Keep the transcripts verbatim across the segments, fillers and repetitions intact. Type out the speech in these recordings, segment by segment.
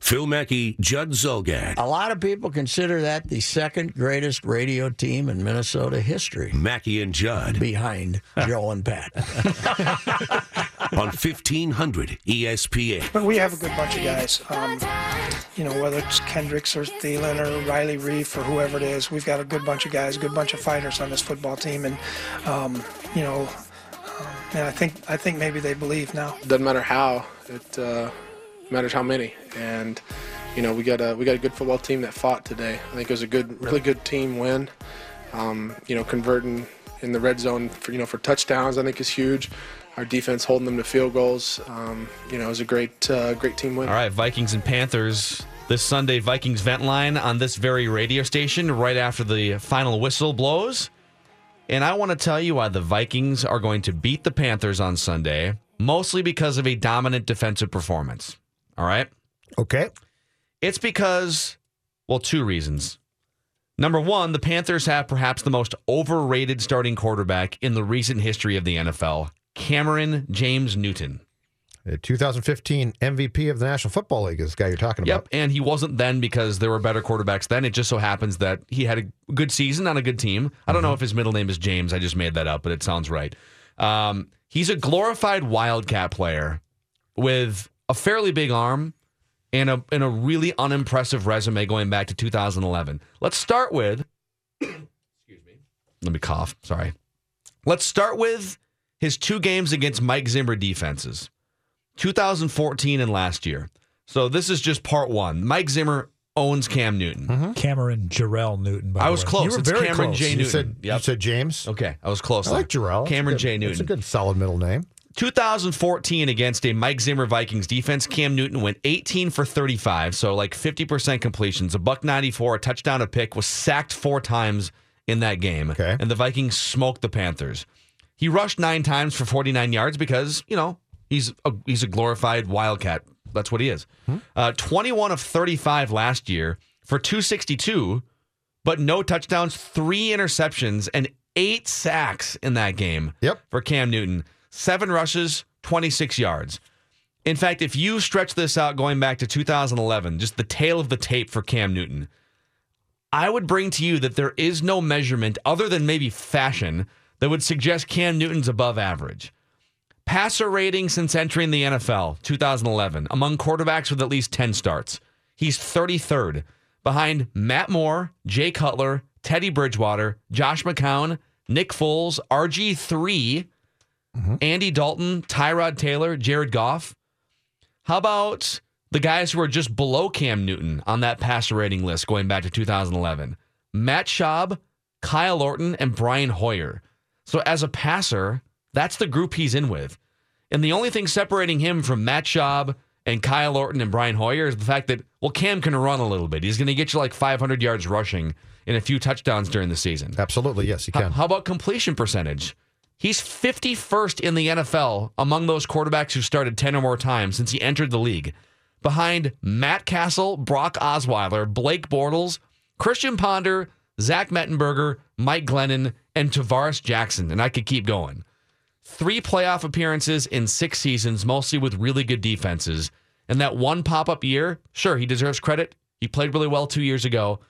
Phil Mackey, Judd Zulgad. A lot of people consider that the second greatest radio team in Minnesota history. Mackey and Judd. Behind Joe and Pat. On fifteen hundred E S P N. But we have a good bunch of guys. Um, you know, whether it's Kendricks or Thielen or Riley Reef or whoever it is, we've got a good bunch of guys, good bunch of fighters on this football team. And, um, you know, uh, and I think I think maybe they believe now. Doesn't matter how. It... Uh, matters how many, and you know we got a we got a good football team that fought today. I think it was a good, really good team win. Um, you know, converting in the red zone for you know for touchdowns, I think is huge. Our defense holding them to field goals. Um, you know, it was a great uh, great team win. All right, Vikings and Panthers this Sunday. Vikings vent line on this very radio station right after the final whistle blows, and I want to tell you why the Vikings are going to beat the Panthers on Sunday, mostly because of a dominant defensive performance. All right. Okay. It's because, well, two reasons. Number one, the Panthers have perhaps the most overrated starting quarterback in the recent history of the N F L, Cameron James Newton. The two thousand fifteen M V P of the National Football League is the guy you're talking about. Yep, and he wasn't then because there were better quarterbacks then. It just so happens that he had a good season on a good team. I don't mm-hmm. know if his middle name is James. I just made that up, but it sounds right. Um, he's a glorified Wildcat player with a fairly big arm, and a and a really unimpressive resume going back to two thousand eleven. Let's start with, excuse me, let me cough, sorry. Let's start with his two games against Mike Zimmer defenses, two thousand fourteen and last year. So this is just part one. Mike Zimmer owns Cam Newton. Mm-hmm. Cameron Jarrell Newton, by I the way. I was close. You were it's very Cameron close. J. Newton. You said, yep. you said James? Okay, I was close. I like there. Jarrell. Cameron good, J. Newton. It's a good solid middle name. two thousand fourteen against a Mike Zimmer Vikings defense, Cam Newton went eighteen for thirty-five, so like fifty percent completions, a buck ninety-four, a touchdown, a pick, was sacked four times in that game. Okay. And the Vikings smoked the Panthers. He rushed nine times for forty-nine yards because, you know, he's a, he's a glorified Wildcat. That's what he is. Hmm? Uh, twenty-one of thirty-five last year for two sixty-two, but no touchdowns, three interceptions, and eight sacks in that game yep. for Cam Newton. Seven rushes, twenty-six yards. In fact, if you stretch this out going back to two thousand eleven, just the tail of the tape for Cam Newton, I would bring to you that there is no measurement other than maybe fashion that would suggest Cam Newton's above average. Passer rating since entering the N F L, two thousand eleven, among quarterbacks with at least ten starts. He's thirty-third, behind Matt Moore, Jay Cutler, Teddy Bridgewater, Josh McCown, Nick Foles, R G three, Mm-hmm. Andy Dalton, Tyrod Taylor, Jared Goff. How about the guys who are just below Cam Newton on that passer rating list going back to two thousand eleven? Matt Schaub, Kyle Orton, and Brian Hoyer. So as a passer, that's the group he's in with. And the only thing separating him from Matt Schaub and Kyle Orton and Brian Hoyer is the fact that, well, Cam can run a little bit. He's going to get you like five hundred yards rushing and a few touchdowns during the season. Absolutely, yes, he can. How, how about completion percentage? He's fifty-first in the N F L among those quarterbacks who started ten or more times since he entered the league, behind Matt Castle, Brock Osweiler, Blake Bortles, Christian Ponder, Zach Mettenberger, Mike Glennon, and Tavares Jackson, and I could keep going. Three playoff appearances in six seasons, mostly with really good defenses, and that one pop-up year, sure, he deserves credit. He played really well two years ago,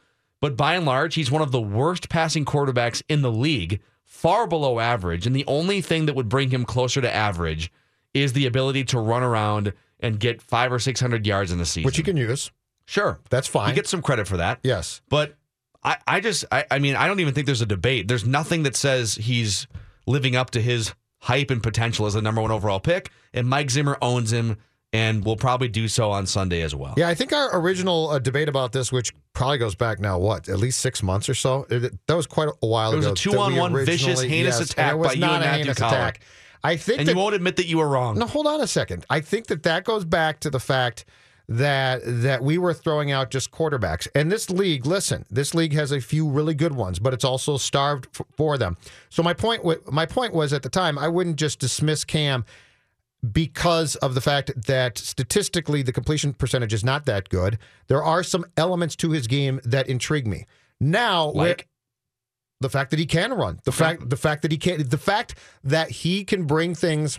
but by and large, he's one of the worst passing quarterbacks in the league, far below average, and the only thing that would bring him closer to average is the ability to run around and get five or six hundred yards in the season, which he can use. Sure, that's fine. He gets some credit for that. Yes, but I, I just, I, I mean, I don't even think there's a debate. There's nothing that says he's living up to his hype and potential as the number one overall pick. And Mike Zimmer owns him, and will probably do so on Sunday as well. Yeah, I think our original uh, debate about this, which probably goes back now, what, at least six months or so? It, it, that was quite a while ago. It was ago a two-on-one vicious, heinous yes, attack by you and Matthew Coller. I think and that, you won't admit that you were wrong. No, hold on a second. I think that that goes back to the fact that that we were throwing out just quarterbacks. And this league, listen, this league has a few really good ones, but it's also starved for them. So my point, my point was at the time, I wouldn't just dismiss Cam because of the fact that statistically the completion percentage is not that good. There are some elements to his game that intrigue me. Now, like the fact that he can run, the fact the fact that he can, the fact that he can bring things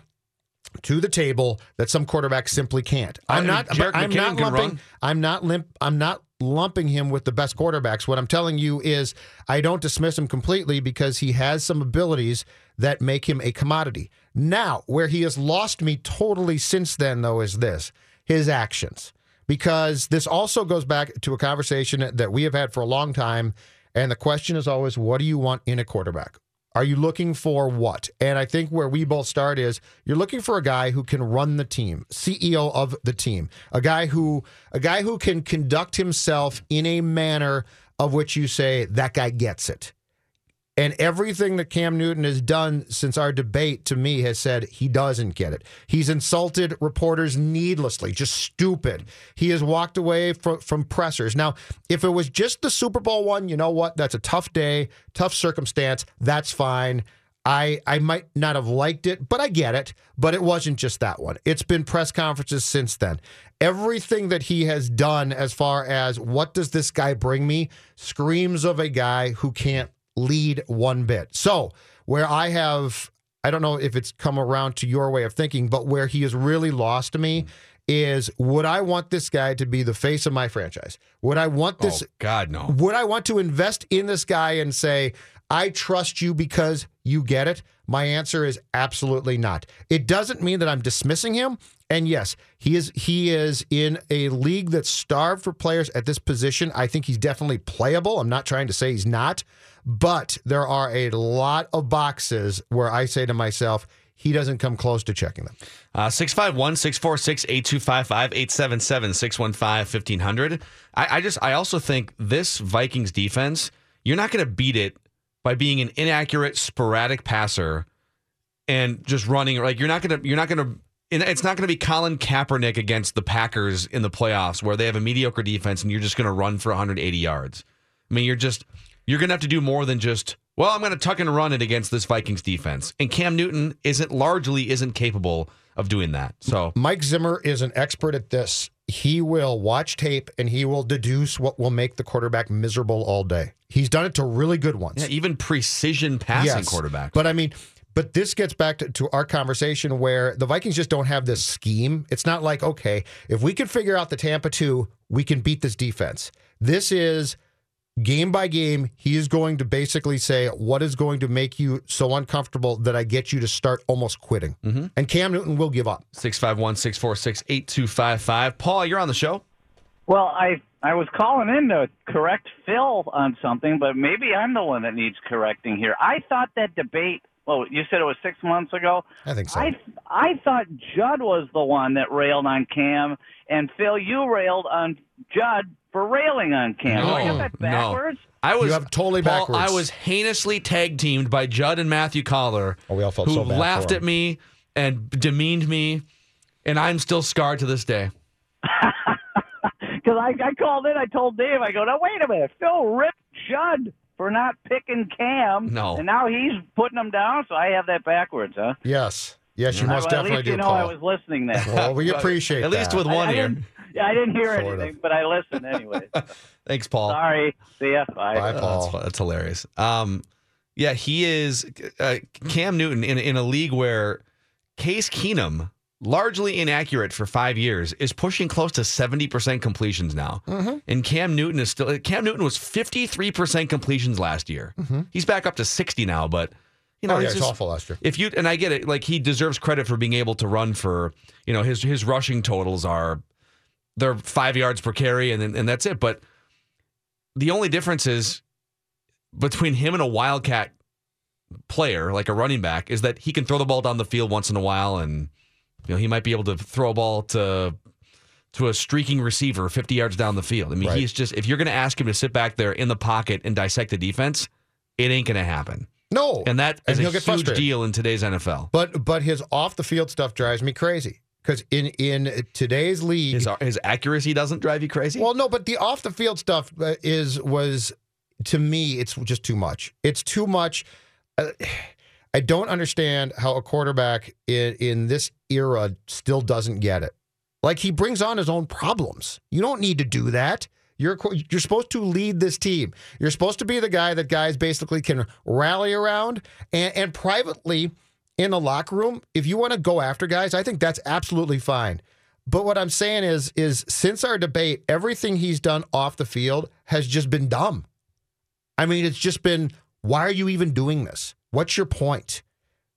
to the table that some quarterbacks simply can't. I'm not. But I'm not lumping. I'm not limp. I'm not lumping him with the best quarterbacks. What I'm telling you is, I don't dismiss him completely because he has some abilities that make him a commodity. Now, where he has lost me totally since then, though, is this, his actions. Because this also goes back to a conversation that we have had for a long time, and the question is always, what do you want in a quarterback? Are you looking for what? And I think where we both start is, you're looking for a guy who can run the team, C E O of the team, a guy who a guy who can conduct himself in a manner of which you say, that guy gets it. And everything that Cam Newton has done since our debate, to me, has said he doesn't get it. He's insulted reporters needlessly, just stupid. He has walked away from, from pressers. Now, if it was just the Super Bowl one, you know what? That's a tough day, tough circumstance. That's fine. I, I might not have liked it, but I get it. But it wasn't just that one. It's been press conferences since then. Everything that he has done as far as what does this guy bring me screams of a guy who can't lead one bit. So where I have, I don't know if it's come around to your way of thinking, but where he has really lost me is, would I want this guy to be the face of my franchise? Would I want this? Oh, God, no. Would I want to invest in this guy and say, I trust you because you get it? My answer is absolutely not. It doesn't mean that I'm dismissing him. And yes, he is he is in a league that's starved for players at this position. I think he's definitely playable. I'm not trying to say he's not. But there are a lot of boxes where I say to myself, he doesn't come close to checking them. Uh, six five one, six four six, eight two five five, eight seven seven, six one five, fifteen hundred. I, I just, I also think this Vikings defense, you're not going to beat it by being an inaccurate, sporadic passer and just running. Like you're not going to, you're not going to, it's not going to be Colin Kaepernick against the Packers in the playoffs where they have a mediocre defense and you're just going to run for one hundred eighty yards. I mean, you're just, you're going to have to do more than just, well, I'm going to tuck and run it against this Vikings defense. And Cam Newton isn't largely isn't capable of doing that. So Mike Zimmer is an expert at this. He will watch tape and he will deduce what will make the quarterback miserable all day. He's done it to really good ones. Yeah, even precision passing yes, quarterbacks. But I mean, but this gets back to, to our conversation where the Vikings just don't have this scheme. It's not like, okay, if we can figure out the Tampa two, we can beat this defense. This is game by game, he is going to basically say, what is going to make you so uncomfortable that I get you to start almost quitting? Mm-hmm. And Cam Newton will give up. six five one, six four six, eight two five five. Paul, you're on the show. Well, I, I was calling in to correct Phil on something, but maybe I'm the one that needs correcting here. I thought that debate, well, you said it was six months ago? I think so. I, I thought Judd was the one that railed on Cam, and Phil, you railed on Judd for railing on Cam. No, I got that backwards. No. I was, you have totally Paul, backwards. I was heinously tag-teamed by Judd and Matthew Coller, oh, we all felt who so bad laughed at me and demeaned me, and I'm still scarred to this day. Because I, I called in, I told Dave, I go, now wait a minute, Phil ripped Judd for not picking Cam, no. and now he's putting him down, so I have that backwards, huh? Yes. Yes, you most well, definitely do, Paul. At least you know Paul. I was listening then. Well, we appreciate at that. At least with one I, I ear. Yeah, I didn't hear sort anything, of. But I listened anyway. Thanks, Paul. Sorry. See ya. Bye. Bye, Paul. Oh, that's, that's hilarious. Um, yeah, he is uh, Cam Newton in, in a league where Case Keenum, largely inaccurate for five years, is pushing close to seventy percent completions now. Mm-hmm. And Cam Newton is still Cam Newton was fifty-three percent completions last year. Mm-hmm. He's back up to sixty now, but you know, oh, yeah, it's just, awful last year. If you and I get it, like he deserves credit for being able to run for, you know, his his rushing totals are they're five yards per carry, and and that's it. But the only difference is between him and a wildcat player, like a running back, is that he can throw the ball down the field once in a while, and you know he might be able to throw a ball to to a streaking receiver fifty yards down the field. I mean, right. He's just if you're going to ask him to sit back there in the pocket and dissect the defense, it ain't going to happen. No, and that is and a huge deal in today's N F L. But but his off the field stuff drives me crazy. Because in, in today's league... His, his accuracy doesn't drive you crazy? Well, no, but the off-the-field stuff is was, to me, it's just too much. It's too much. Uh, I don't understand how a quarterback in, in this era still doesn't get it. Like, he brings on his own problems. You don't need to do that. You're you're supposed to lead this team. You're supposed to be the guy that guys basically can rally around and, and privately... in the locker room, if you want to go after guys, I think that's absolutely fine. But what I'm saying is, is since our debate, everything he's done off the field has just been dumb. I mean, it's just been, why are you even doing this? What's your point?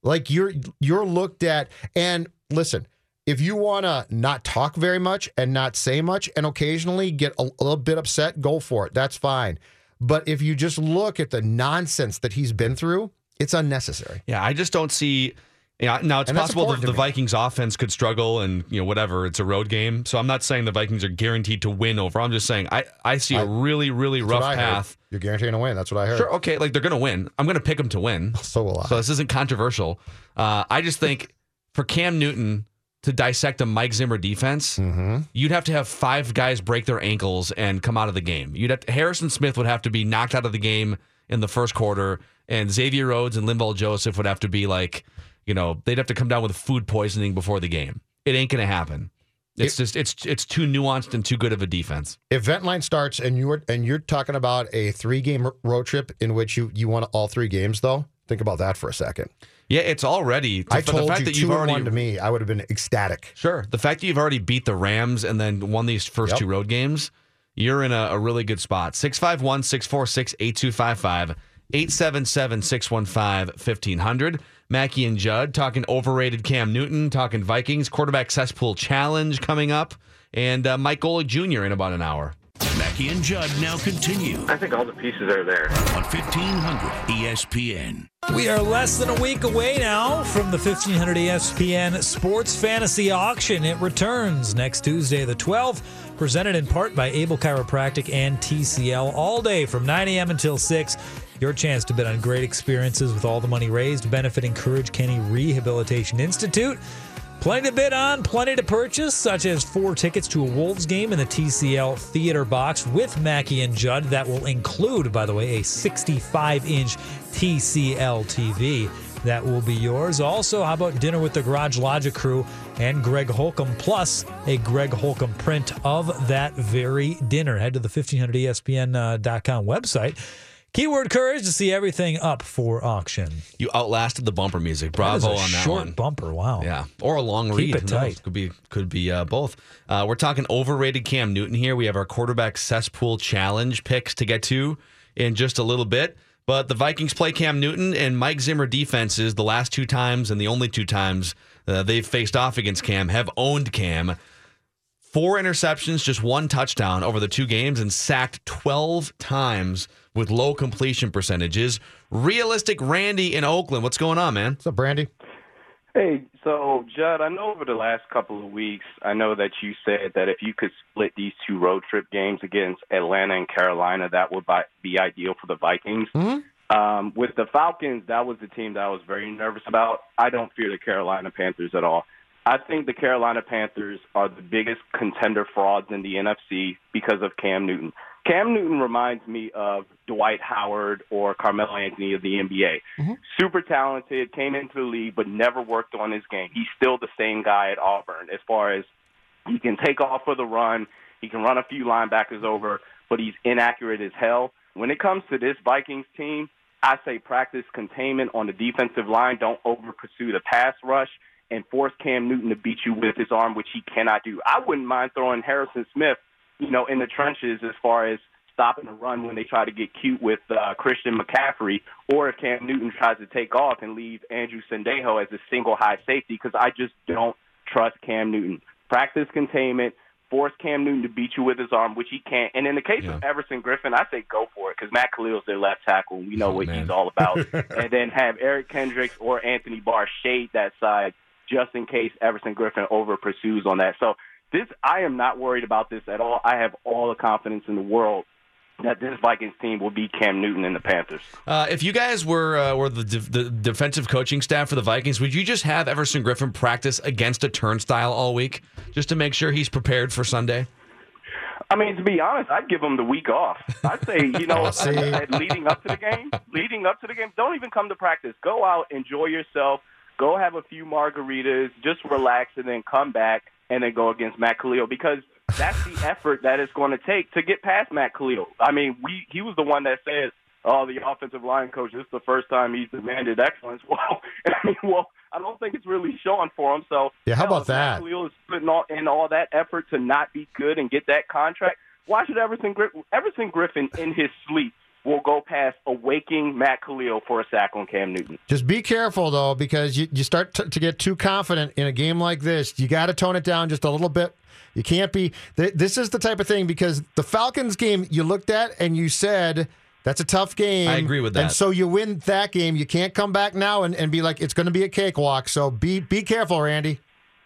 Like, you're you're looked at, and listen, if you want to not talk very much and not say much and occasionally get a, a little bit upset, go for it. That's fine. But if you just look at the nonsense that he's been through, it's unnecessary. Yeah, I just don't see. Yeah, now it's possible that the Vikings offense could struggle and, you know, whatever. It's a road game. So I'm not saying the Vikings are guaranteed to win over. I'm just saying I, I see I, a really, really rough path. You're guaranteeing a win. That's what I heard. Sure, okay, like they're going to win. I'm going to pick them to win. So will I. So this isn't controversial. Uh, I just think for Cam Newton to dissect a Mike Zimmer defense, mm-hmm. you'd have to have five guys break their ankles and come out of the game. You'd have to, Harrison Smith would have to be knocked out of the game in the first quarter, and Xavier Rhodes and Linval Joseph would have to be like, you know, they'd have to come down with food poisoning before the game. It ain't going to happen. It's it, just it's it's too nuanced and too good of a defense. Event line starts, and you're and you're talking about a three game road trip in which you you won all three games. Though, think about that for a second. Yeah, it's already. I told the fact you that you've two already, and one to me. I would have been ecstatic. Sure, the fact that you've already beat the Rams and then won these first yep. two road games. You're in a, a really good spot. six five one, six four six, eight two five five, eight seven seven, six one five, fifteen hundred. Mackey and Judd talking overrated Cam Newton, talking Vikings, quarterback cesspool challenge coming up, and uh, Mike Golick Junior in about an hour. Mackey and Judd now continue. I think all the pieces are there. On fifteen hundred E S P N. We are less than a week away now from the fifteen hundred E S P N Sports Fantasy Auction. It returns next Tuesday the twelfth, presented in part by Able Chiropractic and T C L. All day from nine a.m. until six. Your chance to bid on great experiences with all the money raised, benefiting Courage Kenny Rehabilitation Institute. Plenty to bid on, plenty to purchase, such as four tickets to a Wolves game in the T C L Theater Box with Mackey and Judd. That will include, by the way, a sixty-five inch T C L T V. That will be yours. Also, how about dinner with the Garage Logic crew and Greg Holcomb, plus a Greg Holcomb print of that very dinner. Head to the fifteen hundred E S P N dot com website. Keyword courage to see everything up for auction. You outlasted the bumper music. Bravo that is a on that short one. Short bumper, wow. Yeah, or a long Keep read. Keep it tight. Could be, could be uh, both. Uh, we're talking overrated Cam Newton here. We have our quarterback cesspool challenge picks to get to in just a little bit. But the Vikings play Cam Newton and Mike Zimmer defenses the last two times and the only two times uh, they've faced off against Cam have owned Cam. Four interceptions, just one touchdown over the two games, and sacked twelve times with low completion percentages. Realistic Randy in Oakland. What's going on, man? What's up, Randy? Hey, so, Judd, I know over the last couple of weeks, I know that you said that if you could split these two road trip games against Atlanta and Carolina, that would be ideal for the Vikings. Mm-hmm. Um, with the Falcons, that was the team that I was very nervous about. I don't fear the Carolina Panthers at all. I think the Carolina Panthers are the biggest contender frauds in the N F C because of Cam Newton. Cam Newton reminds me of Dwight Howard or Carmelo Anthony of the N B A. Mm-hmm. Super talented, came into the league, but never worked on his game. He's still the same guy at Auburn as far as he can take off for the run, he can run a few linebackers over, but he's inaccurate as hell. When it comes to this Vikings team, I say practice containment on the defensive line. Don't over-pursue the pass rush and force Cam Newton to beat you with his arm, which he cannot do. I wouldn't mind throwing Harrison Smith, you know, in the trenches as far as stopping the run when they try to get cute with uh, Christian McCaffrey, or if Cam Newton tries to take off and leave Andrew Sandejo as a single high safety, because I just don't trust Cam Newton. Practice containment, force Cam Newton to beat you with his arm, which he can't. And in the case yeah. of Everson Griffen, I say go for it, because Matt Kalil is their left tackle. We know oh, what man. he's all about. And then have Eric Kendricks or Anthony Barr shade that side, just in case Everson Griffen over pursues on that. So this, I am not worried about this at all. I have all the confidence in the world that this Vikings team will beat Cam Newton and the Panthers. Uh, if you guys were uh, were the, de- the defensive coaching staff for the Vikings, would you just have Everson Griffen practice against a turnstile all week just to make sure he's prepared for Sunday? I mean, to be honest, I'd give him the week off. I'd say, you know, leading up to the game, leading up to the game, don't even come to practice. Go out, enjoy yourself, go have a few margaritas, just relax, and then come back and then go against Matt Kalil, because that's the effort that it's going to take to get past Matt Kalil. I mean, we he was the one that said, oh, the offensive line coach, this is the first time he's demanded excellence. Well, I mean, well, I don't think it's really showing for him. So, yeah, how about that? Matt Kalil is putting all, in all that effort to not be good and get that contract. Why should Everson, Everson Griffen in his sleep will go past awaking Matt Kalil for a sack on Cam Newton? Just be careful, though, because you, you start t- to get too confident in a game like this. You got to tone it down just a little bit. You can't be th- – this is the type of thing, because the Falcons game you looked at and you said – that's a tough game. I agree with that. And so you win that game. You can't come back now and, and be like, it's going to be a cakewalk. So be be careful, Randy.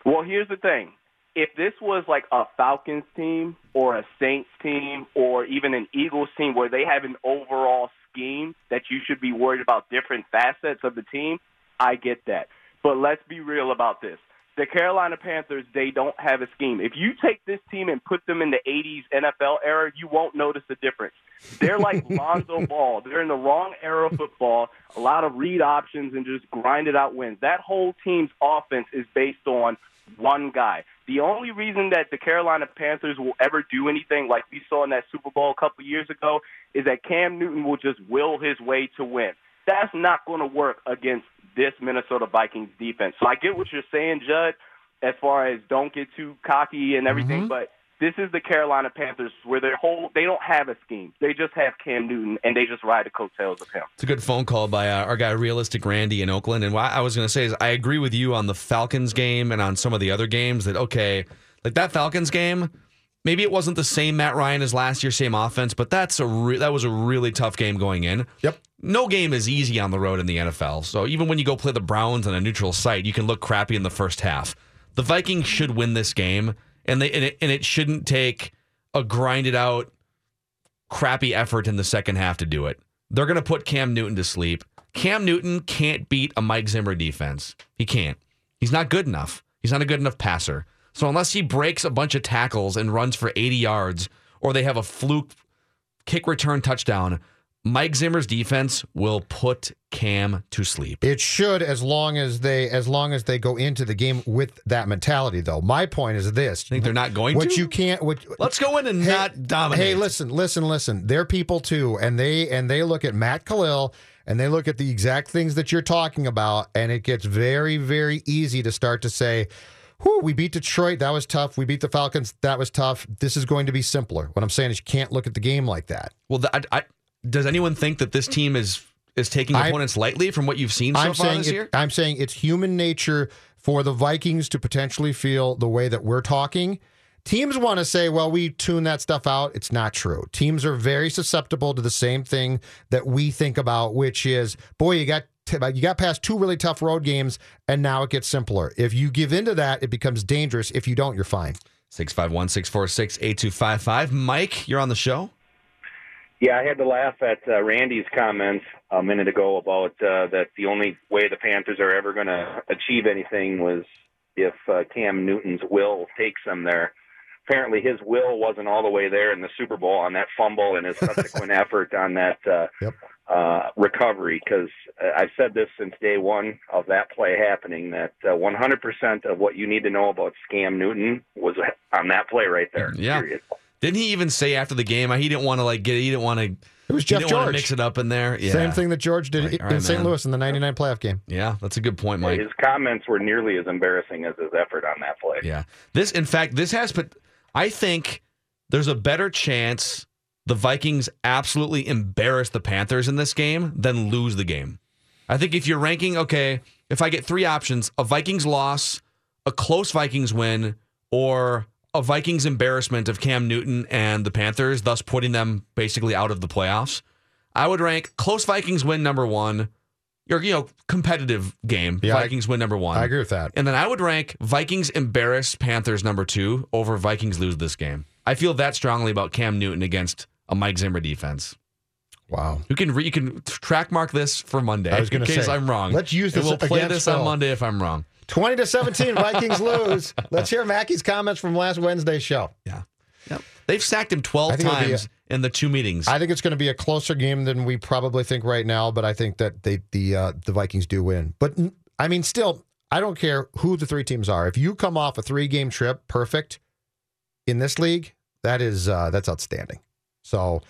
Well, here's the thing. If this was like a Falcons team or a Saints team or even an Eagles team where they have an overall scheme that you should be worried about different facets of the team, I get that. But let's be real about this. The Carolina Panthers, they don't have a scheme. If you take this team and put them in the eighties N F L era, you won't notice the difference. They're like Lonzo Ball. They're in the wrong era of football, a lot of read options and just grinded out wins. That whole team's offense is based on one guy. The only reason that the Carolina Panthers will ever do anything like we saw in that Super Bowl a couple years ago is that Cam Newton will just will his way to win. That's not going to work against this Minnesota Vikings defense. So I get what you're saying, Judd, as far as don't get too cocky and everything, mm-hmm. but this is the Carolina Panthers where their whole they don't have a scheme. They just have Cam Newton, and they just ride the coattails of him. It's a good phone call by uh, our guy, Realistic Randy in Oakland. And what I was going to say is I agree with you on the Falcons game and on some of the other games that, okay, like that Falcons game, maybe it wasn't the same Matt Ryan as last year, same offense, but that's a re- that was a really tough game going in. Yep. No game is easy on the road in the N F L. So even when you go play the Browns on a neutral site, you can look crappy in the first half. The Vikings should win this game, and they and it, and it shouldn't take a grinded out, crappy effort in the second half to do it. They're going to put Cam Newton to sleep. Cam Newton can't beat a Mike Zimmer defense. He can't. He's not good enough. He's not a good enough passer. So unless he breaks a bunch of tackles and runs for eighty yards, or they have a fluke kick return touchdown, Mike Zimmer's defense will put Cam to sleep. It should, as long as they as long as they go into the game with that mentality, though. My point is this. I think they're not going what to. You can't, what you can't. Let's go in and hey, not dominate. Hey, listen, listen, listen. They're people, too, and they and they look at Matt Kalil, and they look at the exact things that you're talking about, and it gets very, very easy to start to say, whew, we beat Detroit. That was tough. We beat the Falcons. That was tough. This is going to be simpler. What I'm saying is you can't look at the game like that. Well, the, I... I Does anyone think that this team is is taking opponents I, lightly from what you've seen so I'm far this it, year? I'm saying it's human nature for the Vikings to potentially feel the way that we're talking. Teams want to say, well, we tune that stuff out. It's not true. Teams are very susceptible to the same thing that we think about, which is, boy, you got t- you got past two really tough road games, and now it gets simpler. If you give into that, it becomes dangerous. If you don't, you're fine. six five one, six four six, eight two five five. Mike, you're on the show. Yeah, I had to laugh at uh, Randy's comments a minute ago about uh, that the only way the Panthers are ever going to achieve anything was if uh, Cam Newton's will takes them there. Apparently his will wasn't all the way there in the Super Bowl on that fumble and his subsequent effort on that uh, yep. uh, recovery, because I've said this since day one of that play happening, that uh, one hundred percent of what you need to know about Cam Newton was on that play right there. Yeah. Period. Didn't he even say after the game he didn't want to like get it? He didn't want to. It was Jeff George. Mix it up in there. Yeah. Same thing that George did like, right, in Saint Man. Louis in the ninety-nine playoff game. Yeah, that's a good point, Mike. Yeah, his comments were nearly as embarrassing as his effort on that play. Yeah, this in fact, this has. But I think there's a better chance the Vikings absolutely embarrass the Panthers in this game than lose the game. I think if you're ranking, okay, if I get three options: a Vikings loss, a close Vikings win, or a Vikings embarrassment of Cam Newton and the Panthers, thus putting them basically out of the playoffs. I would rank close Vikings win number one, or, you know, competitive game, yeah, Vikings I, win number one. I agree with that. And then I would rank Vikings embarrass Panthers number two over Vikings lose this game. I feel that strongly about Cam Newton against a Mike Zimmer defense. Wow. You can re, you can track mark this for Monday I was in case say, I'm wrong. Let's use this. And we'll play this Phil on Monday if I'm wrong. twenty to seventeen, Vikings lose. Let's hear Mackey's comments from last Wednesday's show. Yeah. Yep. They've sacked him twelve times a, in the two meetings. I think it's going to be a closer game than we probably think right now, but I think that they, the uh, the Vikings do win. But, I mean, still, I don't care who the three teams are. If you come off a three-game trip, perfect, in this league, that is uh, that's outstanding. So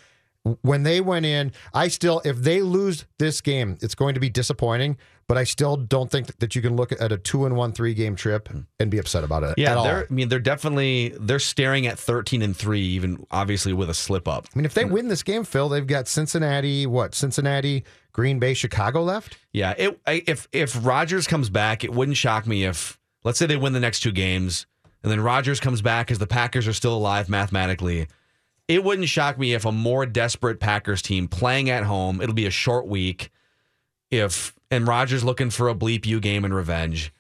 when they went in, I still, if they lose this game, it's going to be disappointing, but I still don't think that you can look at a two and one, three game trip and be upset about it. Yeah, at all. I mean, they're definitely, they're staring at thirteen and three, even obviously with a slip up. I mean, if they win this game, Phil, they've got Cincinnati, what, Cincinnati, Green Bay, Chicago left? Yeah, it, I, if, if Rodgers comes back, it wouldn't shock me if, let's say they win the next two games, and then Rodgers comes back as the Packers are still alive mathematically. It wouldn't shock me if a more desperate Packers team playing at home, it'll be a short week, if and Rodgers looking for a bleep you game and revenge.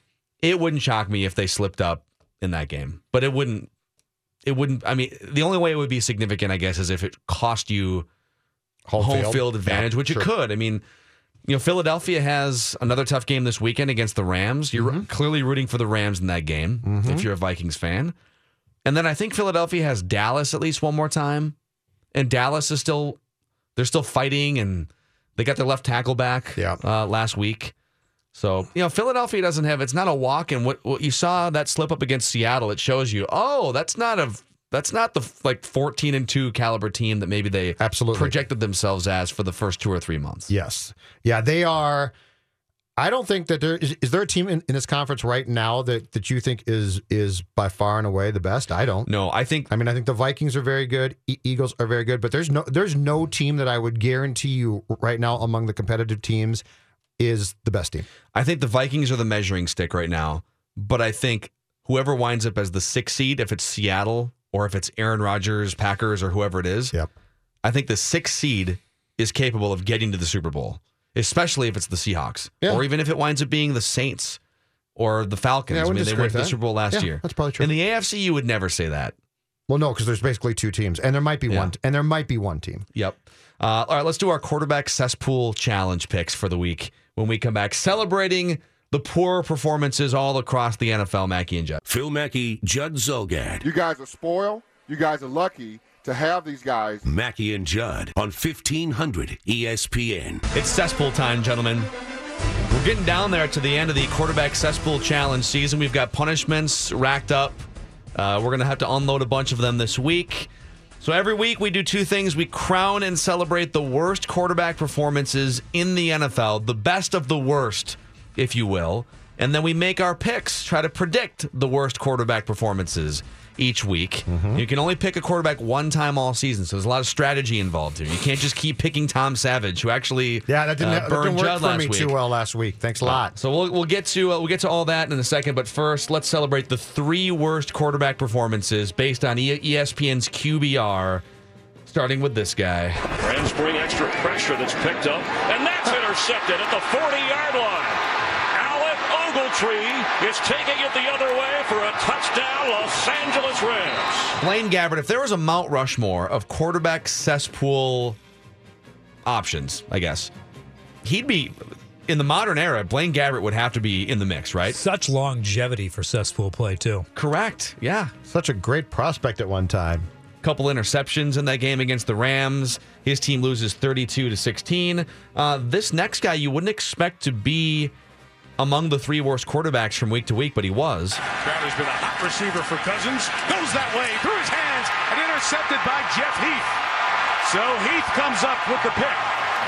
It wouldn't shock me if they slipped up in that game. But it wouldn't it wouldn't I mean, the only way it would be significant, I guess, is if it cost you home, home field. field advantage, yeah, which sure. it could. I mean, you know, Philadelphia has another tough game this weekend against the Rams. You're mm-hmm. clearly rooting for the Rams in that game mm-hmm. if you're a Vikings fan. And then I think Philadelphia has Dallas at least one more time. And Dallas is still, they're still fighting, and they got their left tackle back yeah. uh, last week. So, you know, Philadelphia doesn't have, it's not a walk. And what, what you saw that slip up against Seattle, it shows you, oh, that's not a, that's not the like fourteen and two caliber team that maybe they Absolutely. projected themselves as for the first two or three months. Yes. Yeah, they are. I don't think that there is, is there a team in, in this conference right now that, that you think is is by far and away the best? I don't. No, I think I mean I think the Vikings are very good, e- Eagles are very good, but there's no there's no team that I would guarantee you right now among the competitive teams is the best team. I think the Vikings are the measuring stick right now, but I think whoever winds up as the sixth seed, if it's Seattle or if it's Aaron Rodgers, Packers, or whoever it is, yep. I think the sixth seed is capable of getting to the Super Bowl. Especially if it's the Seahawks, yeah. or even if it winds up being the Saints or the Falcons. Yeah, I, I mean, they went to the Super Bowl last yeah, year. That's probably true. In the A F C, you would never say that. Well, no, because there's basically two teams, and there might be yeah. one, and there might be one team. Yep. Uh, all right, let's do our quarterback cesspool challenge picks for the week when we come back, celebrating the poor performances all across the N F L. Mackey and Judd. Phil Mackey, Judd Zulgad. You guys are spoiled. You guys are lucky to have these guys. Mackey and Judd on fifteen hundred E S P N. It's cesspool time, gentlemen. We're getting down there to the end of the quarterback cesspool challenge season. We've got punishments racked up. Uh, we're going to have to unload a bunch of them this week. So every week we do two things. We crown and celebrate the worst quarterback performances in the N F L, the best of the worst, if you will. And then we make our picks, try to predict the worst quarterback performances each week. Mm-hmm. You can only pick a quarterback one time all season, so there's a lot of strategy involved here. You can't just keep picking Tom Savage, who actually yeah that didn't, uh, that didn't work for me week. too well last week. Thanks a lot. Uh, so we'll we'll get to uh, we'll get to all that in a second, but first let's celebrate the three worst quarterback performances based on E S P N's Q B R. Starting with this guy. Rams bring extra pressure that's picked up, and that's intercepted at the forty-yard line. Ogletree is taking it the other way for a touchdown, Los Angeles Rams. Blaine Gabbert, if there was a Mount Rushmore of quarterback cesspool options, I guess, he'd be, in the modern era, Blaine Gabbert would have to be in the mix, right? Such longevity for cesspool play, too. Correct, yeah. Such a great prospect at one time. Couple interceptions in that game against the Rams. His team loses thirty-two to sixteen. Uh, this next guy you wouldn't expect to be among the three worst quarterbacks from week to week, but he was. Crowder's been a hot receiver for Cousins. Goes that way, through his hands, and intercepted by Jeff Heath. So Heath comes up with the pick,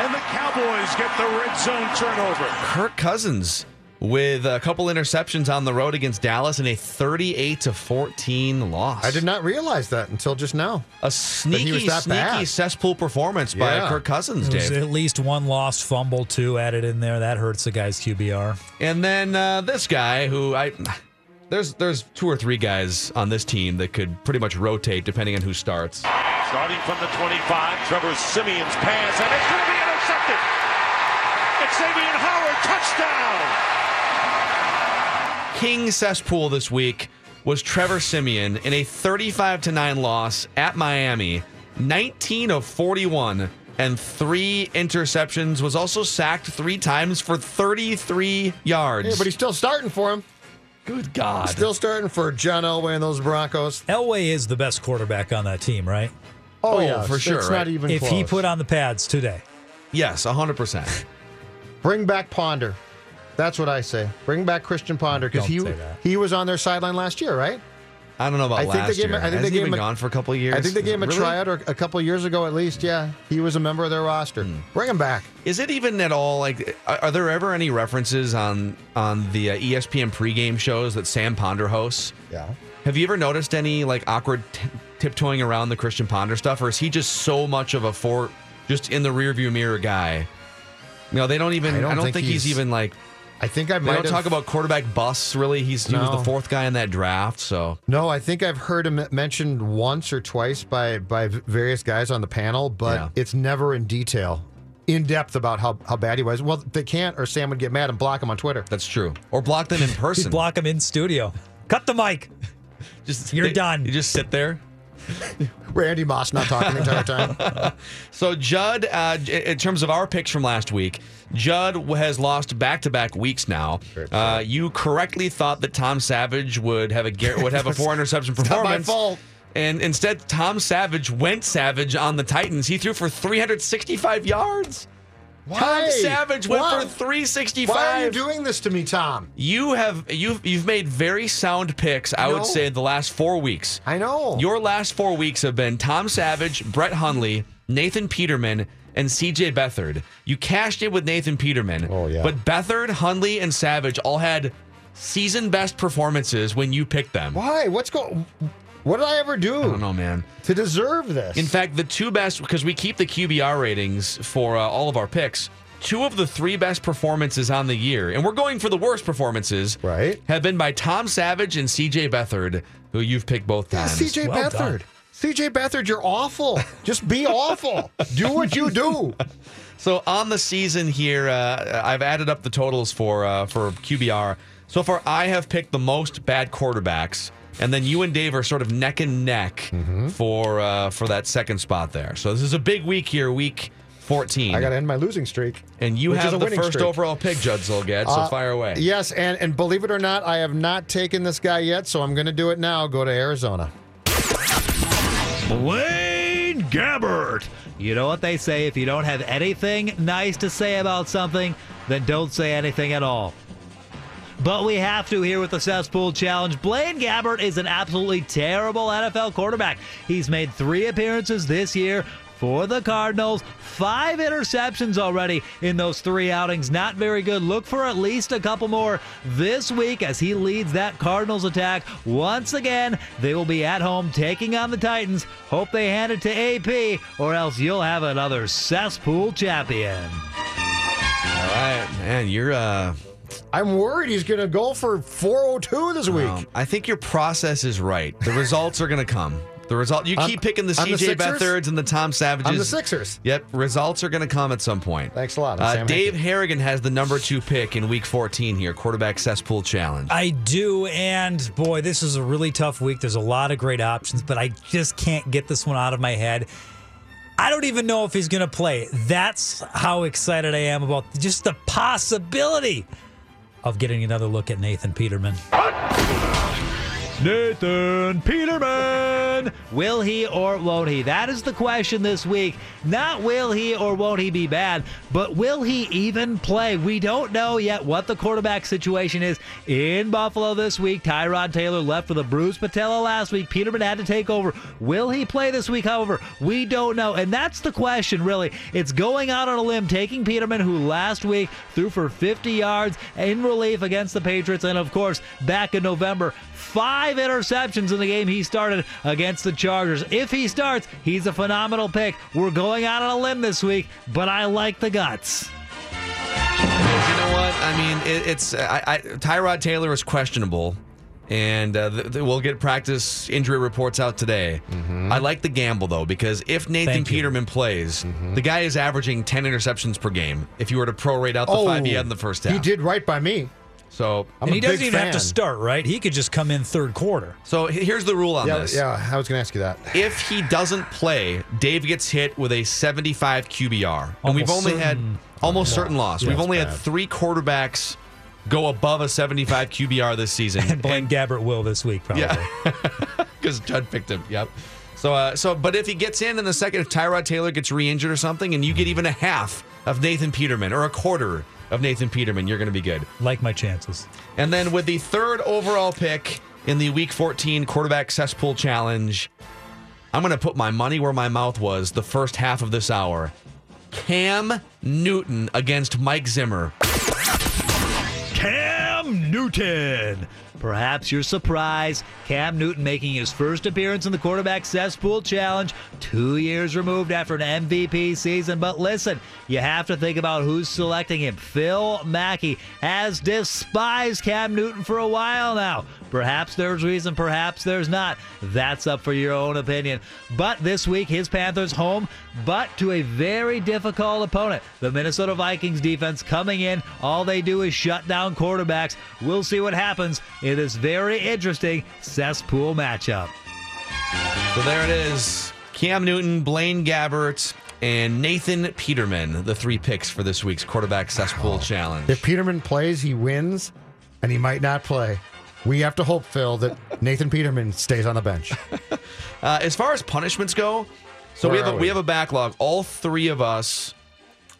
and the Cowboys get the red zone turnover. Kirk Cousins with a couple interceptions on the road against Dallas in a thirty-eight to fourteen loss. I did not realize that until just now. A sneaky, sneaky bad. cesspool performance yeah. by Kirk Cousins, Dave. It was at least one lost fumble, too, added in there. That hurts the guy's Q B R. And then uh, this guy who I... There's there's two or three guys on this team that could pretty much rotate depending on who starts. Starting from the twenty-five, Trevor Simeon's pass, and it's going to be intercepted. It's Xavier Howard, touchdown! King cesspool this week was Trevor Simeon in a thirty-five to nine loss at Miami. nineteen of forty-one and three interceptions. Was also sacked three times for thirty-three yards. Yeah, but he's still starting for him. Good God. He's still starting for John Elway and those Broncos. Elway is the best quarterback on that team, right? Oh, oh yeah, for sure. It's right? not even if close. He put on the pads today. Yes, one hundred percent. Bring back Ponder. That's what I say. Bring back Christian Ponder, because he he was on their sideline last year, right? I don't know about I last think they year. Gave, I think they gave him a, gone for a couple of years. I think they gave him a really? tryout or a couple of years ago at least. Yeah, he was a member of their roster. Mm. Bring him back. Is it even at all like? Are there ever any references on on the E S P N pregame shows that Sam Ponder hosts? Yeah. Have you ever noticed any like awkward t- tiptoeing around the Christian Ponder stuff, or is he just so much of a for just in the rearview mirror guy? No, they don't even. I don't, I don't think, think he's, he's even like. I think I might. They don't have, talk about quarterback busts, really. He's no. He was the fourth guy in that draft, so. No, I think I've heard him mentioned once or twice by by various guys on the panel, but yeah. it's never in detail, in depth about how, how bad he was. Well, they can't, or Sam would get mad and block him on Twitter. That's true. Or block them in person. He'd block him in studio. Cut the mic. Just You're they, done. You just sit there. Randy Moss not talking the entire time. So Judd, uh, in terms of our picks from last week, Judd has lost back-to-back weeks now. Uh, you correctly thought that Tom Savage would have a would have a four interception performance. Not my fault. And instead, Tom Savage went savage on the Titans. He threw for three hundred sixty-five yards. Why? Tom Savage went Why? for three sixty-five. Why are you doing this to me, Tom? You have you've you've made very sound picks, I, I would say, the last four weeks. I know. Your last four weeks have been Tom Savage, Brett Hundley, Nathan Peterman, and C J Beathard. You cashed it with Nathan Peterman. Oh yeah. But Beathard, Hundley, and Savage all had season best performances when you picked them. Why? What's going What did I ever do? I don't know, man. To deserve this. In fact, the two best, because we keep the Q B R ratings for uh, all of our picks, two of the three best performances on the year, and we're going for the worst performances, right? have been by Tom Savage and C J Beathard, who you've picked both yeah, times. C J well Beathard. Done. C J Beathard, you're awful. Just be awful. Do what you do. So on the season here, uh, I've added up the totals for uh, for Q B R. So far, I have picked the most bad quarterbacks. And then you and Dave are sort of neck and neck mm-hmm. for uh, for that second spot there. So this is a big week here, week fourteen. I got to end my losing streak. And you have the first streak. Overall pick, Judd Zulgad, so uh, fire away. Yes, and, and believe it or not, I have not taken this guy yet, so I'm going to do it now. Go to Arizona. Blaine Gabbert. You know what they say, if you don't have anything nice to say about something, then don't say anything at all. But we have to here with the Cesspool Challenge. Blaine Gabbert is an absolutely terrible N F L quarterback. He's made three appearances this year for the Cardinals, five interceptions already in those three outings. Not very good. Look for at least a couple more this week as he leads that Cardinals attack. Once again, they will be at home taking on the Titans. Hope they hand it to A P, or else you'll have another Cesspool champion. All right, man, you're... uh. I'm worried he's going to go for four oh two this week. Um, I think your process is right. The results are going to come. The result you I'm, keep picking the C J Beathards and the Tom Savages. I'm the Sixers. Yep, results are going to come at some point. Thanks a lot. Uh, Dave Harrigan has the number two pick in week fourteen here, quarterback cesspool challenge. I do, and boy, this is a really tough week. There's a lot of great options, but I just can't get this one out of my head. I don't even know if he's going to play. That's how excited I am about just the possibility of getting another look at Nathan Peterman. Nathan Peterman! Will he or won't he? That is the question this week. Not will he or won't he be bad, but will he even play? We don't know yet what the quarterback situation is in Buffalo this week. Tyrod Taylor left with a bruised patella last week. Peterman had to take over. Will he play this week, however? We don't know, and that's the question, really. It's going out on a limb, taking Peterman, who last week threw for fifty yards in relief against the Patriots, and of course, back in November, five interceptions in the game he started against the Chargers. If he starts, he's a phenomenal pick. We're going out on a limb this week, but I like the guts. You know what? I mean, it, it's I, I, Tyrod Taylor is questionable, and uh, th- th- we'll get practice injury reports out today. Mm-hmm. I like the gamble, though, because if Nathan Thank Peterman you. plays, mm-hmm. the guy is averaging ten interceptions per game if you were to prorate out the oh, five he had in the first half. You did right by me. So I'm and he doesn't even fan. have to start, right? He could just come in third quarter. So here's the rule on yeah, this. Yeah, I was going to ask you that. If he doesn't play, Dave gets hit with a seventy-five Q B R. Almost and we've only certain, had almost loss. certain loss. Yeah, we've only bad. had three quarterbacks go above a seventy-five Q B R this season. And Blaine Gabbert will this week, probably. Because yeah. Judd picked him, yep. So, uh, so, but if he gets in in the second, if Tyrod Taylor gets re-injured or something, and you get even a half of Nathan Peterman or a quarter of Nathan Peterman, you're going to be good. Like my chances. And then with the third overall pick in the Week fourteen Quarterback Cesspool Challenge, I'm going to put my money where my mouth was the first half of this hour. Cam Newton against Mike Zimmer. Cam Newton. Perhaps you're surprised. Cam Newton making his first appearance in the Quarterback Cesspool Challenge, two years removed after an M V P season. But listen, you have to think about who's selecting him. Phil Mackey has despised Cam Newton for a while now. Perhaps there's reason, perhaps there's not. That's up for your own opinion. But this week, his Panthers home, but to a very difficult opponent. The Minnesota Vikings defense coming in. All they do is shut down quarterbacks. We'll see what happens in this very interesting cesspool matchup. So there it is. Cam Newton, Blaine Gabbert, and Nathan Peterman, the three picks for this week's Quarterback Cesspool oh. Challenge. If Peterman plays, he wins, and he might not play. We have to hope, Phil, that Nathan Peterman stays on the bench. Uh, as far as punishments go, so we have, a, we? we have a backlog. All three of us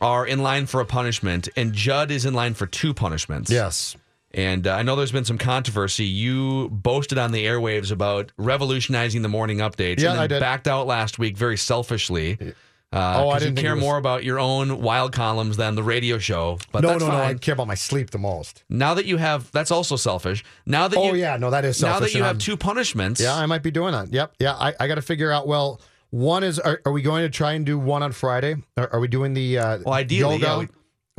are in line for a punishment, and Judd is in line for two punishments. Yes. And uh, I know there's been some controversy. You boasted on the airwaves about revolutionizing the morning updates. Yeah, and then I did. Backed out last week very selfishly. Yeah. Uh, oh, I didn't you care was... more about your own wild columns than the radio show. But no, that's no, fine. no, I care about my sleep the most. Now that you have, that's also selfish. Now that oh you, yeah, no, that is selfish. Now that you have I'm, two punishments, yeah, I might be doing that. Yep, yeah, I, I got to figure out. Well, one is, are, are we going to try and do one on Friday? Are, are we doing the uh, well, ideally, yoga yeah, we,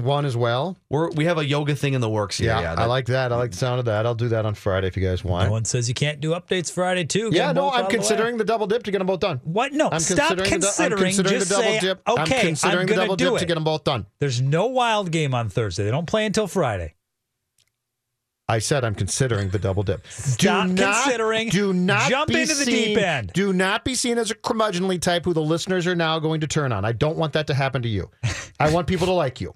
one as well? We're, we have a yoga thing in the works here. Yeah, yeah that, I like that. I like the sound of that. I'll do that on Friday if you guys want. No one says you can't do updates Friday, too. Get yeah, no, I'm considering the, the double dip to get them both done. What? No, I'm stop considering. considering, the, I'm considering just the double say, dip. Okay, I'm considering I'm the double dip it. to get them both done. There's no wild game on Thursday. They don't play until Friday. I said I'm considering the double dip. Stop do not, considering. Do not jump into the seen, deep end. Do not be seen as a curmudgeonly type who the listeners are now going to turn on. I don't want that to happen to you. I want people to like you.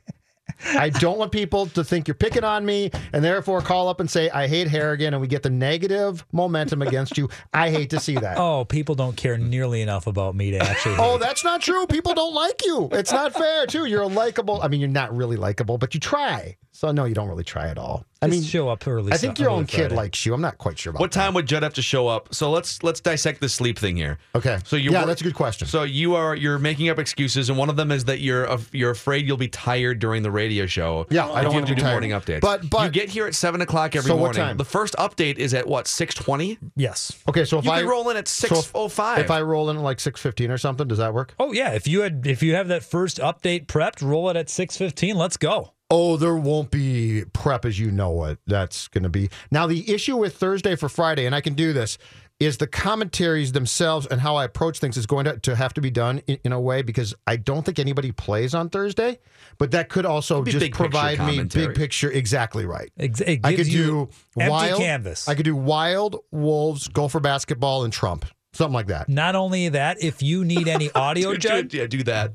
I don't want people to think you're picking on me and therefore call up and say, I hate Harrigan, and we get the negative momentum against you. I hate to see that. Oh, people don't care nearly enough about me to actually. Oh, that's not true. People don't like you. It's not fair, too. You're a likable. I mean, you're not really likable, but you try. So, no, you don't really try at all. I Just mean, show up early. I think so, your own kid Friday. likes you. I'm not quite sure about that. What time that. would Judd have to show up? So let's let's dissect the sleep thing here. Okay. So you yeah, were, that's a good question. So you are you're making up excuses, and one of them is that you're uh, you're afraid you'll be tired during the radio show. Yeah, I don't want to do tired. morning updates. But but you get here at seven o'clock every so morning. What time? The first update is at what six twenty? Yes. Okay. So if you I roll in at six oh five, if I roll in at like six fifteen or something, does that work? Oh yeah. If you had if you have that first update prepped, roll it at six fifteen. Let's go. Oh, there won't be prep as you know it. That's going to be. Now, the issue with Thursday for Friday, and I can do this, is the commentaries themselves and how I approach things is going to, to have to be done in, in a way because I don't think anybody plays on Thursday, but that could also just provide me big picture. Exactly right. Ex I could do wild canvas. I could do Wild Wolves, Go for Basketball, and Trump. Something like that. Not only that, if you need any audio, do, Judd. Do, yeah, do that.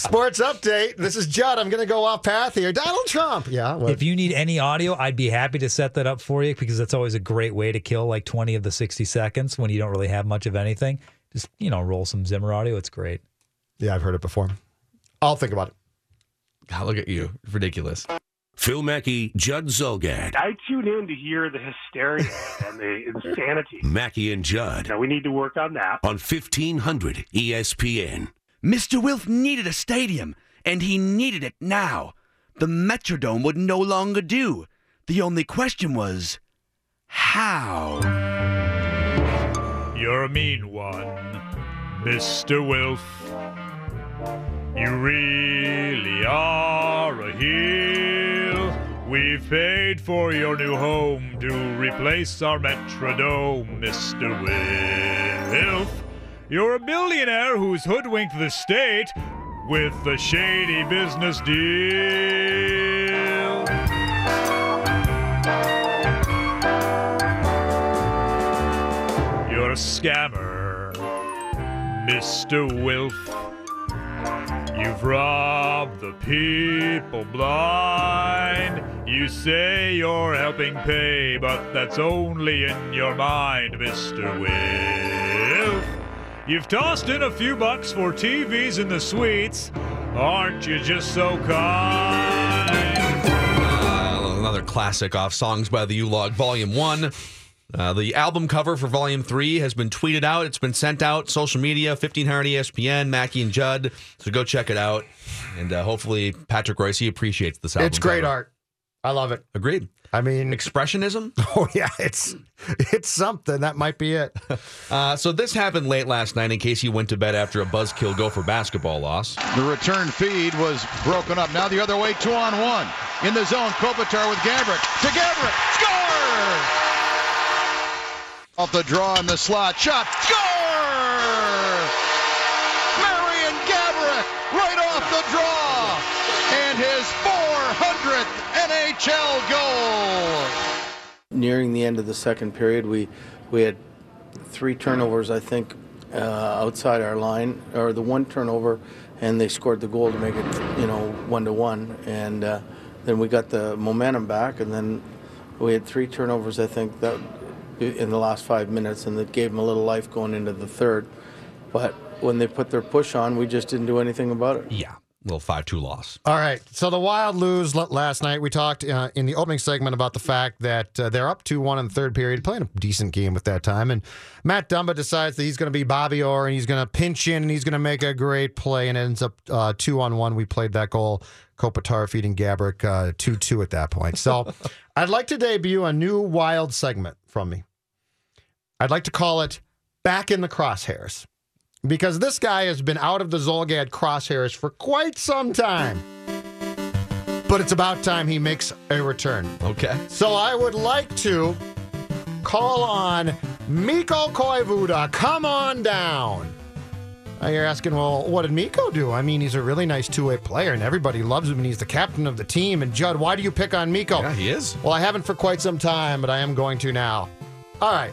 Sports update. This is Judd. I'm going to go off path here. Donald Trump. Yeah. What? If you need any audio, I'd be happy to set that up for you because that's always a great way to kill like twenty of the sixty seconds when you don't really have much of anything. Just, you know, roll some Zimmer audio. It's great. Yeah, I've heard it before. I'll think about it. God, look at you. Ridiculous. Phil Mackey, Judd Zulgad. I tune in to hear the hysteria and the insanity. Mackey and Judd. Now we need to work on that. On fifteen hundred E S P N. Mister Wilf needed a stadium, and he needed it now. The Metrodome would no longer do. The only question was, how? You're a mean one, Mister Wilf. You really are a heel. We've paid for your new home to replace our Metrodome, Mister Wilf. You're a billionaire who's hoodwinked the state with a shady business deal. scammer, Mister Wilf. You've robbed the people blind. You say you're helping pay, but that's only in your mind, Mister Wilf. You've tossed in a few bucks for T Vs in the suites. Aren't you just so kind? Uh, another classic off Songs by the U-Log, Volume one. Uh, the album cover for Volume three has been tweeted out. It's been sent out. Social media, fifteen hundred E S P N, Mackey and Judd. So go check it out. And uh, hopefully Patrick Royce, he appreciates this album. It's great cover. Art. I love it. Agreed. I mean... Expressionism? Oh, yeah. It's it's something. That might be it. uh, so this happened late last night in case you went to bed after a buzzkill Gopher basketball loss. The return feed was broken up. Now the other way, two on one. In the zone, Kopitar with Gabbert. To Gabbert. Score! Off the draw in the slot, shot, score! Marion Gabbert right off the draw, and his four hundredth N H L goal. Nearing the end of the second period, we we had three turnovers, I think, uh, outside our line, or the one turnover, and they scored the goal to make it, you know, one to one, and uh, then we got the momentum back, and then we had three turnovers, I think that. In the last five minutes, and that gave them a little life going into the third. But when they put their push on, we just didn't do anything about it. Yeah, little five two loss. All right, so the Wild lose last night. We talked uh, in the opening segment about the fact that uh, they're up two one in the third period, playing a decent game at that time, and Matt Dumba decides that he's going to be Bobby Orr, and he's going to pinch in, and he's going to make a great play, and ends up two on one. Uh, we played that goal. Kopitar feeding Gabbert two two uh, at that point. So I'd like to debut a new Wild segment from me. I'd like to call it Back in the Crosshairs, because this guy has been out of the Zulgad crosshairs for quite some time. But it's about time he makes a return. Okay. So I would like to call on Mikko Koivuda. Come on down. Now you're asking, well, what did Mikko do? I mean, he's a really nice two-way player, and everybody loves him, and he's the captain of the team. And, Judd, why do you pick on Mikko? Yeah, he is. Well, I haven't for quite some time, but I am going to now. All right.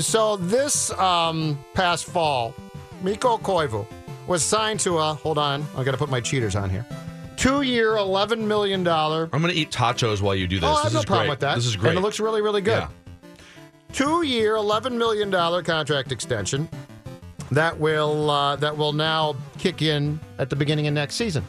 So this um, past fall, Mikko Koivu was signed to a, hold on, I've got to put my cheaters on here, two-year, eleven million dollars. I'm going to eat tacos while you do this. Oh, I have no problem with that. This is great. And it looks really, really good. Yeah. Two-year, eleven million dollars contract extension. That will uh, that will now kick in at the beginning of next season.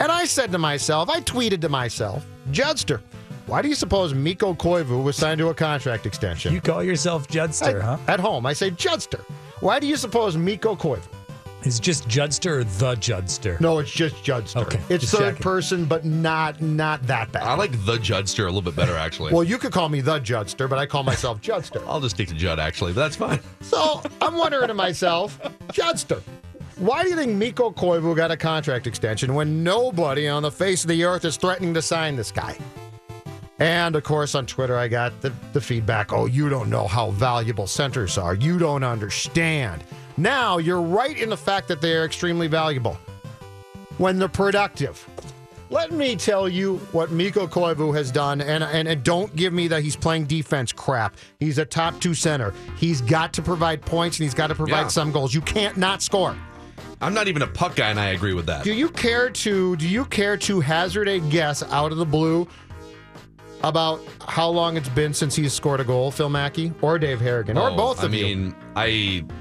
And I said to myself, I tweeted to myself, Judster, why do you suppose Mikko Koivu was signed to a contract extension? You call yourself Judster, I, huh? At home, I say Judster. Why do you suppose Mikko Koivu? Is just Judster or the Judster? No, it's just Judster. Okay, it's just third checking. person, but not not that bad. I like the Judster a little bit better, actually. Well, you could call me the Judster, but I call myself Judster. I'll just stick to Judd, actually, but that's fine. So I'm wondering to myself, Judster, why do you think Mikko Koivu got a contract extension when nobody on the face of the earth is threatening to sign this guy? And, of course, on Twitter, I got the, the feedback, oh, you don't know how valuable centers are. You don't understand. Now, you're right in the fact that they are extremely valuable when they're productive. Let me tell you what Mikko Koivu has done, and, and, and don't give me that he's playing defense crap. He's a top two center. He's got to provide points, and he's got to provide yeah. some goals. You can't not score. I'm not even a puck guy, and I agree with that. Do you care to, do you care to hazard a guess out of the blue about how long it's been since he's scored a goal, Phil Mackey, or Dave Harrigan, oh, or both of I mean, you? I mean, I...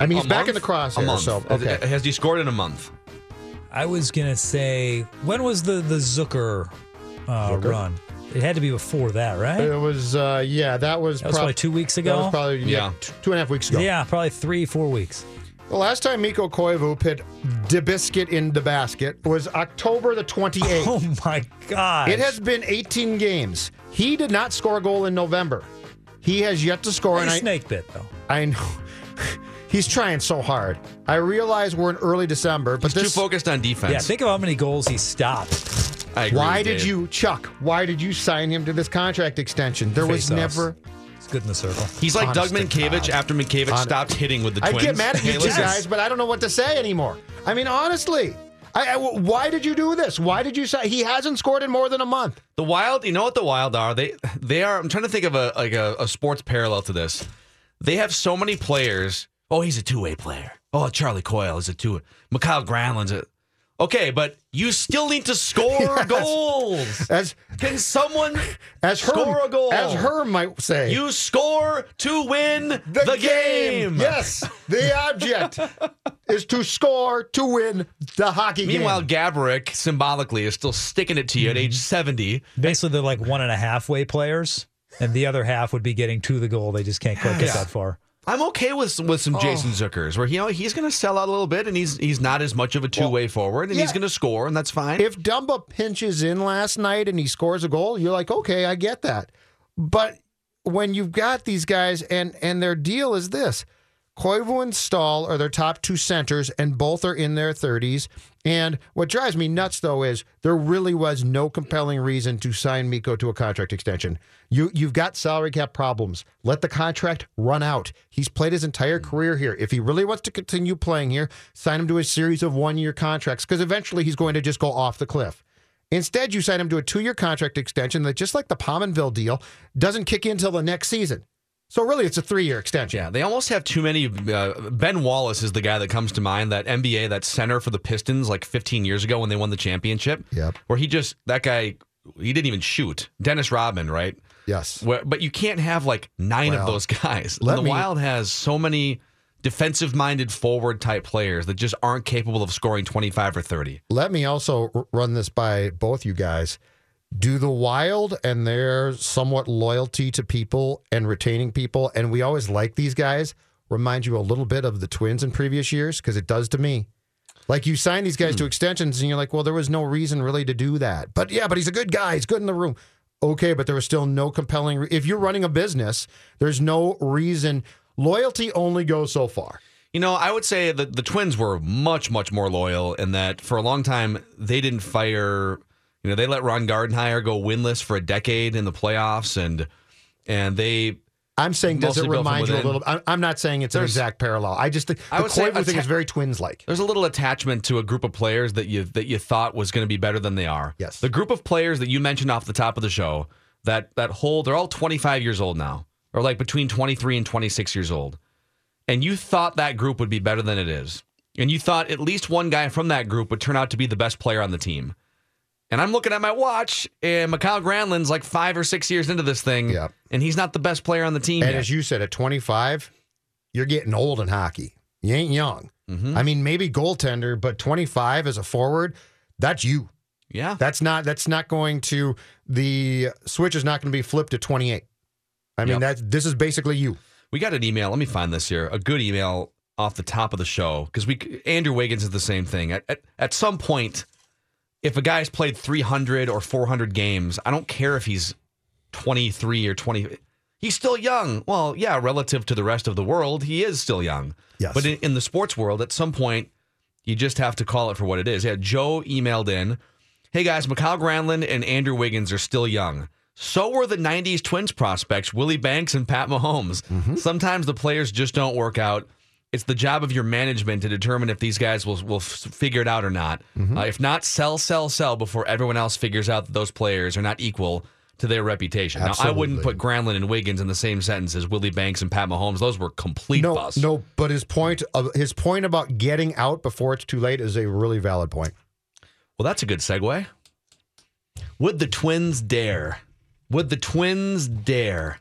I mean, he's back in the crosshairs. So, okay. Has he scored in a month? I was going to say, when was the, the Zucker, uh, Zucker run? It had to be before that, right? It was, uh, yeah, that was, that was probably two weeks ago. That was probably yeah. yeah, two and a half weeks ago. Yeah, probably three, four weeks. The last time Mikko Koivu put DeBiscuit in the basket was October the twenty-eighth. Oh, my God. It has been eighteen games. He did not score a goal in November. He has yet to score. Nice snake bit, though. I know. He's trying so hard. I realize we're in early December, but he's this, too focused on defense. Yeah, think of how many goals he stopped. I agree. Why with did Dave. you, Chuck? Why did you sign him to this contract extention? There Face was offs. never. It's good in the circle. He's like Honest Doug Minkiewicz after Minkiewicz stopped hitting with the Twins. I get mad at you guys, but I don't know what to say anymore. I mean, honestly, I, I, why did you do this? Why did you say he hasn't scored in more than a month? The Wild, you know what the Wild are? They they are. I'm trying to think of a like a, a sports parallel to this. They have so many players. Oh, he's a two-way player. Oh, Charlie Coyle is a two-way. Mikhail Granlund's a. Okay, but you still need to score yes. goals. As, Can someone as score her, a goal? As Herm might say. You score to win the, the game. game. Yes, the object is to score to win the hockey Meanwhile, game. Meanwhile, Gabbert, symbolically, is still sticking it to you mm-hmm. at age seventy. Basically, they're like one and a half-way players, and the other half would be getting to the goal. They just can't quite get yeah. that far. I'm okay with with some oh. Jason Zuckers, where you know he's going to sell out a little bit, and he's he's not as much of a two way well, forward, and yeah. he's going to score, and that's fine. If Dumba pinches in last night and he scores a goal, you're like, okay, I get that. But when you've got these guys, and and their deal is this: Koivu and Staal are their top two centers, and both are in their thirties. And what drives me nuts, though, is there really was no compelling reason to sign Mikko to a contract extension. You, you've got salary cap problems. Let the contract run out. He's played his entire career here. If he really wants to continue playing here, sign him to a series of one-year contracts, because eventually he's going to just go off the cliff. Instead, you sign him to a two-year contract extension that, just like the Pominville deal, doesn't kick in until the next season. So really, it's a three-year extension. Yeah, they almost have too many. Uh, Ben Wallace is the guy that comes to mind, that N B A, that center for the Pistons like fifteen years ago when they won the championship. Yep. Where he just, that guy, he didn't even shoot. Dennis Rodman, right? Yes. Where, but you can't have like nine well, of those guys. The me, Wild has so many defensive-minded forward-type players that just aren't capable of scoring twenty-five or thirty. Let me also run this by both you guys. Do the Wild and their somewhat loyalty to people and retaining people, and we always like these guys, remind you a little bit of the Twins in previous years? Because it does to me. Like, you sign these guys hmm. to extensions, and you're like, well, there was no reason really to do that. But, yeah, but he's a good guy. He's good in the room. Okay, but there was still no compelling re- If you're running a business, there's no reason. Loyalty only goes so far. You know, I would say that the Twins were much, much more loyal in that for a long time they didn't fire... You know, they let Ron Gardenhire go winless for a decade in the playoffs, and and they. I'm saying, does it remind you a little? I'm, I'm not saying it's there's, an exact parallel. I just think the Koivu thing is very Twins-like. There's a little attachment to a group of players that you that you thought was going to be better than they are. Yes, the group of players that you mentioned off the top of the show, that that whole, they're all twenty-five years old now, or like between twenty-three and twenty-six years old, and you thought that group would be better than it is, and you thought at least one guy from that group would turn out to be the best player on the team. And I'm looking at my watch, and Mikhail Granlund's like five or six years into this thing, yep. and he's not the best player on the team. And yet, as you said, at twenty-five, you're getting old in hockey. You ain't young. Mm-hmm. I mean, maybe goaltender, but twenty-five as a forward, that's you. Yeah, that's not. That's not going to. The switch is not going to be flipped at twenty-eight. I mean, yep. that's this is basically you. We got an email. Let me find this here. A good email off the top of the show, because we Andrew Wiggins is the same thing. At at, at some point. If a guy's played three hundred or four hundred games, I don't care if he's twenty-three or twenty. He's still young. Well, yeah, relative to the rest of the world, he is still young. Yes. But in, in the sports world, at some point, you just have to call it for what it is. Yeah, Joe emailed in, hey guys, Mikhail Granlund and Andrew Wiggins are still young. So were the nineties Twins prospects, Willie Banks and Pat Mahomes. Mm-hmm. Sometimes the players just don't work out. It's the job of your management to determine if these guys will will figure it out or not. Mm-hmm. Uh, if not, sell, sell, sell before everyone else figures out that those players are not equal to their reputation. Absolutely. Now, I wouldn't put Granlund and Wiggins in the same sentence as Willie Banks and Pat Mahomes. Those were complete no, busts. No, but his point of, his point about getting out before it's too late is a really valid point. Well, that's a good segue. Would the Twins dare? Would the Twins dare